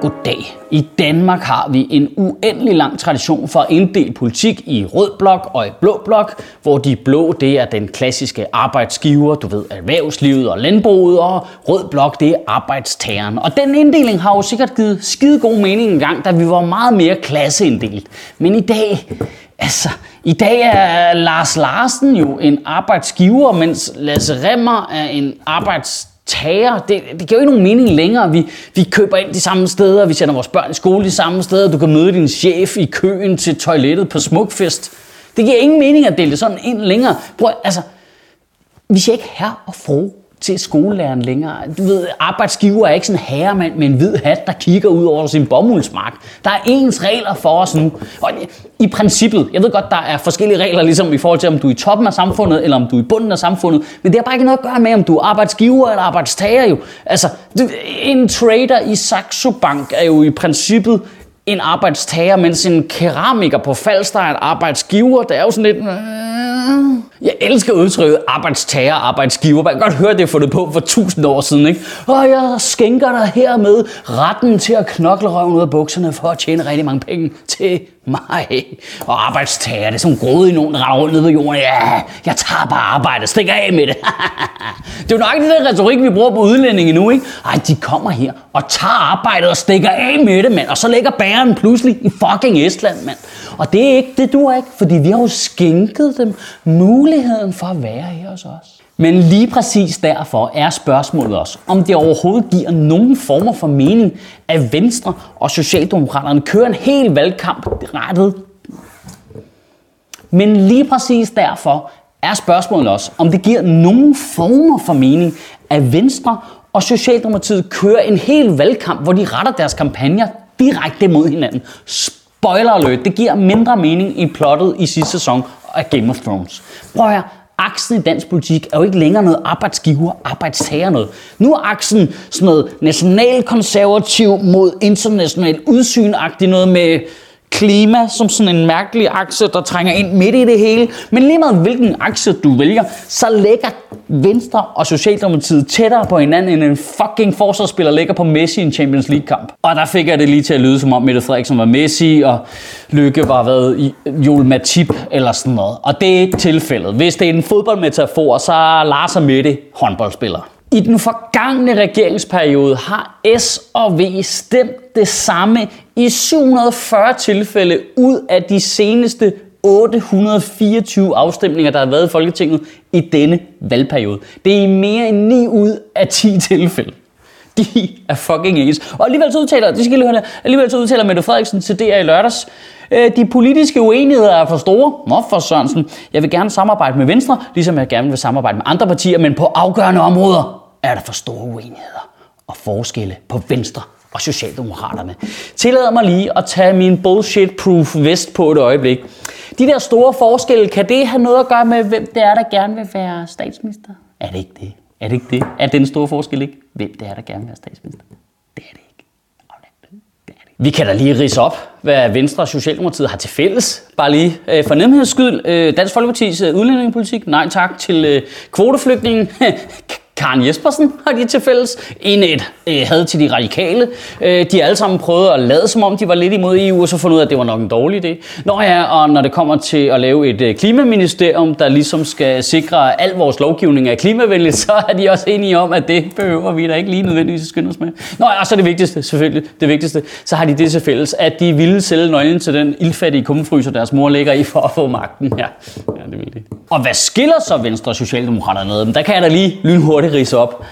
Goddag. I Danmark har vi en uendelig lang tradition for at inddele politik i rød blok og i blå blok, hvor de blå, det er den klassiske arbejdsgiver, du ved, erhvervslivet og landbruget, og rød blok, det er arbejdstageren. Og den inddeling har jo sikkert givet skide god mening engang, da vi var meget mere klasseinddelt. Men i dag, i dag er Lars Larsen jo en arbejdsgiver, mens Lasse Remmer er en arbejdstager. Det giver jo ikke nogen mening længere. Vi køber ind de samme steder, vi sender vores børn i skole de samme steder, du kan møde din chef i køen til toilettet på Smukfest. Det giver ingen mening at dele det sådan ind længere. Prøv, vi siger ikke herre og fru til skolelæreren længere. Du ved, arbejdsgiver er ikke sådan en herremand med en hvid hat, der kigger ud over sin bomuldsmark. Der er ens regler for os nu. Og i princippet, jeg ved godt, der er forskellige regler, ligesom i forhold til, om du er i toppen af samfundet, eller om du er i bunden af samfundet, men det har bare ikke noget at gøre med, om du er arbejdsgiver eller arbejdstager jo. En trader i Saxo Bank er jo i princippet en arbejdstager, mens en keramiker på Faldstejn er arbejdsgiver. Det er jo sådan lidt... Jeg elsker udtrykket arbejdstager og arbejdsgiver. Man kan godt høre, det er fundet på for 1000 år siden, ikke? Og jeg skænker dig hermed retten til at knokle røven ud af bukserne for at tjene rigtig mange penge til mig. Og arbejdstager, det er sådan grådig nogen, der render rundt nede på jorden. Ja, jeg tager bare arbejde, stik af med det. Det er jo nok ikke den retorik, vi bruger på udlændinge nu, ikke? Ej, de kommer her og tager arbejdet og stikker af med det, mand. Og så ligger bæren pludselig i fucking Estland, mand. Og det er ikke, det duer ikke, fordi vi har jo skænket dem muligheden for at være her hos os. Men lige præcis derfor er spørgsmålet også, om det overhovedet giver nogen former for mening, at Venstre og Socialdemokraterne kører en hel valgkamp rettet. Men lige præcis derfor er spørgsmålet også, om det giver nogen former for mening, at Venstre og Socialdemokratiet kører en hel valgkamp, hvor de retter deres kampagner direkte mod hinanden. Spoiler alert, det giver mindre mening i plottet i sidste sæson af Game of Thrones. Prøv her. Aksen i dansk politik er jo ikke længere noget arbejdsgiver, arbejdstager noget. Nu er aksen sådan noget nationalkonservativ mod international udsynagtigt, noget med klima som sådan en mærkelig akse, der trænger ind midt i det hele. Men lige meget hvilken akse du vælger, så lægger Venstre og Socialdemokratiet tættere på hinanden, end en fucking forsvarsspiller lægger på Messi i en Champions League kamp. Og der fik jeg det lige til at lyde, som om Mette Frederiksen var Messi, og Lykke var Joel Matip eller sådan noget. Og det er ikke tilfældet. Hvis det er en fodboldmetafor, så er Lars og Mette håndboldspillere. I den forgangne regeringsperiode har S og V stemt det samme i 740 tilfælde ud af de seneste 824 afstemninger, der har været i Folketinget i denne valgperiode. Det er mere end 9 ud af 10 tilfælde. De er fucking ens. Og alligevel så udtaler Mette Frederiksen til DR i lørdags. De politiske uenigheder er for store. Nå for Sørensen, jeg vil gerne samarbejde med Venstre, ligesom jeg gerne vil samarbejde med andre partier, men på afgørende områder er der for store uenigheder og forskelle på Venstre og Socialdemokraterne. Tillad mig lige at tage min bullshit-proof vest på et øjeblik. De der store forskelle, kan det have noget at gøre med, hvem det er, der gerne vil være statsminister? Er det ikke det? Er det ikke det? Er den store forskel ikke, hvem det er, der gerne vil være statsminister? Det er det ikke. Vi kan da lige ridse op, hvad Venstre og Socialdemokratiet har til fælles. Bare lige for nemheds skyld. Dansk Folkepartis udlændingepolitik. Nej tak til kvoteflygtningen. Karen Jespersen har de til fælles. Indet havde til de radikale. De alle sammen prøvede at lade, som om de var lidt imod EU, og så fundet ud af, at det var nok en dårlig idé. Nå ja, og når det kommer til at lave et klimaministerium, der ligesom skal sikre, at al vores lovgivning er klimavenlig, så er de også enige om, at det behøver vi da ikke lige nødvendigvis at skynde os med. Nå ja, og så det vigtigste, så har de det til fælles, at de ville sælge nøglen til den ildfattige kummefryser, deres mor ligger i for at få magten. Ja, det vil det. Og hvad skiller så Venstre og Socialdemokraterne ad? Der kan jeg da lige lynhurtigt ridse op.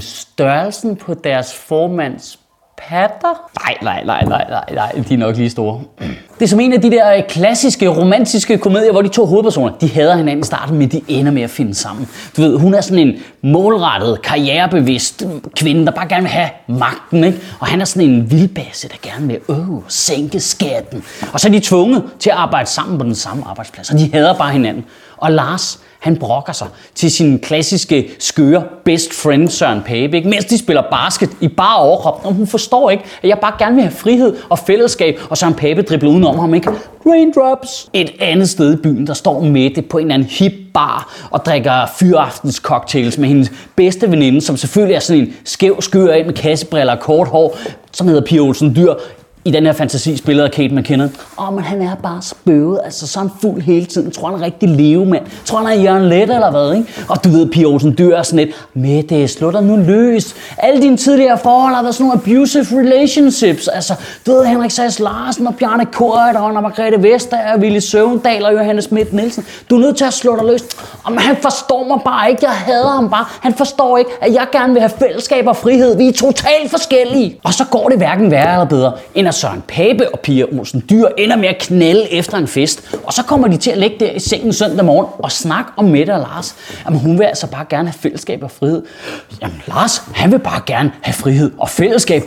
Størrelsen på deres formands patter? Nej, de er nok lige store. Det er som en af de der klassiske, romantiske komedier, hvor de to hovedpersoner, de hader hinanden i starten, men de ender med at finde sammen. Du ved, hun er sådan en målrettet, karrierebevidst kvinde, der bare gerne vil have magten, ikke? Og han er sådan en vildbasse, der gerne vil sænke skatten. Og så er de tvunget til at arbejde sammen på den samme arbejdsplads, og de hader bare hinanden. Og Lars, han brokker sig til sin klassiske skøre best friend Søren Pape, ikke? Mens de spiller basket i bare overkrop. Og hun forstår ikke, at jeg bare gerne vil have frihed og fællesskab, og Søren Pape dribler udenom ham, ikke? Raindrops! Et andet sted i byen, der står Mette på en eller anden hip bar og drikker fyraftens cocktails med hendes bedste veninde, som selvfølgelig er sådan en skæv skør ind med kassebriller og kort hår, som hedder Pia Olsen Dyhr. I den her fantasi spillede af Kate McKinnon. Men han er bare spøget, altså sådan fuld hele tiden. Tror han er rigtig levemand? Tror han er Jørgen Leth eller hvad, ikke? Og du ved, Pia Olsen Dyhr er sådan et, Mette, slå dig nu løs. Alle dine tidligere forhold har været sådan nogle abusive relationships. Altså, du ved, Henrik Sass Larsen og Bjarne Corydon og Anna Margrethe Vestager og Villy Søvndal og Johanne Schmidt Nielsen. Du er nødt til at slå dig løs. Men han forstår mig bare ikke, jeg hader ham bare. Han forstår ikke, at jeg gerne vil have fællesskab og frihed. Vi er totalt forskellige. Og så går det hverken værre eller bedre, end at Søren Pape og Pia Olsen Dyhr ender med at knalde efter en fest. Og så kommer de til at ligge der i sengen søndag morgen og snakke om Mette og Lars. Jamen hun vil altså bare gerne have fællesskab og frihed. Jamen Lars, han vil bare gerne have frihed og fællesskab.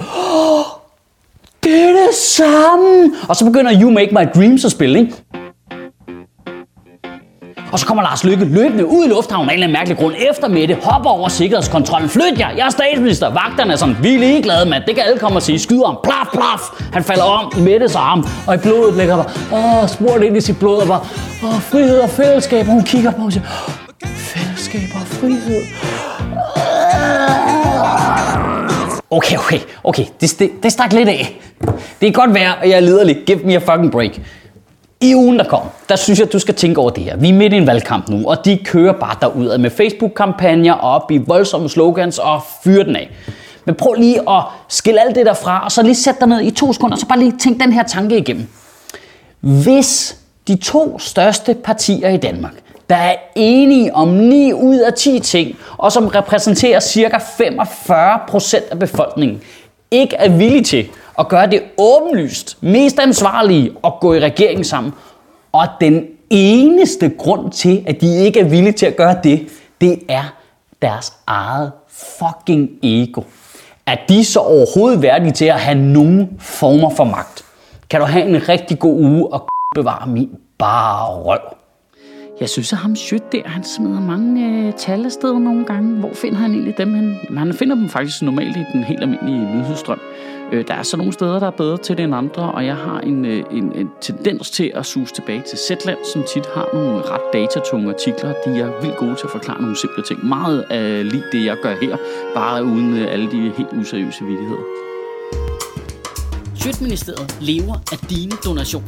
Det er det samme! Og så begynder You Make My Dreams at spille, ikke? Og så kommer Lars Løkke løbende ud i lufthavnen af en eller anden mærkelig grund efter Mette, hopper over sikkerhedskontrollen. Flyt jer, jeg er statsminister. Vagterne er sådan, vi er ligeglade, mand. Det kan alle komme og sige. Skyder ham. Plaf, plaf. Han falder om i Mettes arm, og i blodet ligger der smurt ind i sit blod, og bare, frihed og fællesskab. Og hun kigger på og siger, fællesskab og frihed. Okay. Det stak lidt af. Det er godt værd, og jeg er liderlig. Give me a fucking break. I ugen, der kom, der synes jeg, at du skal tænke over det her. Vi er midt i en valgkamp nu, og de kører bare derudad med Facebook-kampagner og op i voldsomme slogans og fyrer den af. Men prøv lige at skille alt det der fra, og så lige sæt dig ned i 2 sekunder, og så bare lige tænk den her tanke igennem. Hvis de 2 største partier i Danmark, der er enige om 9 ud af 10 ting, og som repræsenterer ca. 45% af befolkningen, ikke er villige til og gøre det åbenlyst mest ansvarlige at gå i regeringen sammen. Og den eneste grund til, at de ikke er villige til at gøre det, det er deres eget fucking ego. Er de så overhovedet værdige til at have nogen former for magt? Kan du have en rigtig god uge og bevare min bare røv? Jeg synes, at ham Sjøt der, han smider mange tal af sted nogle gange. Hvor finder han egentlig dem hen? Han finder dem faktisk normalt i den helt almindelige nyhedsstrøm. Der er så nogle steder, der er bedre til det end andre, og jeg har en tendens til at suse tilbage til Zetland, som tit har nogle ret datatunge artikler. De er vildt gode til at forklare nogle simple ting. Meget lige det, jeg gør her, bare uden alle de helt useriøse vittigheder. Sjøtministeriet lever af dine donationer.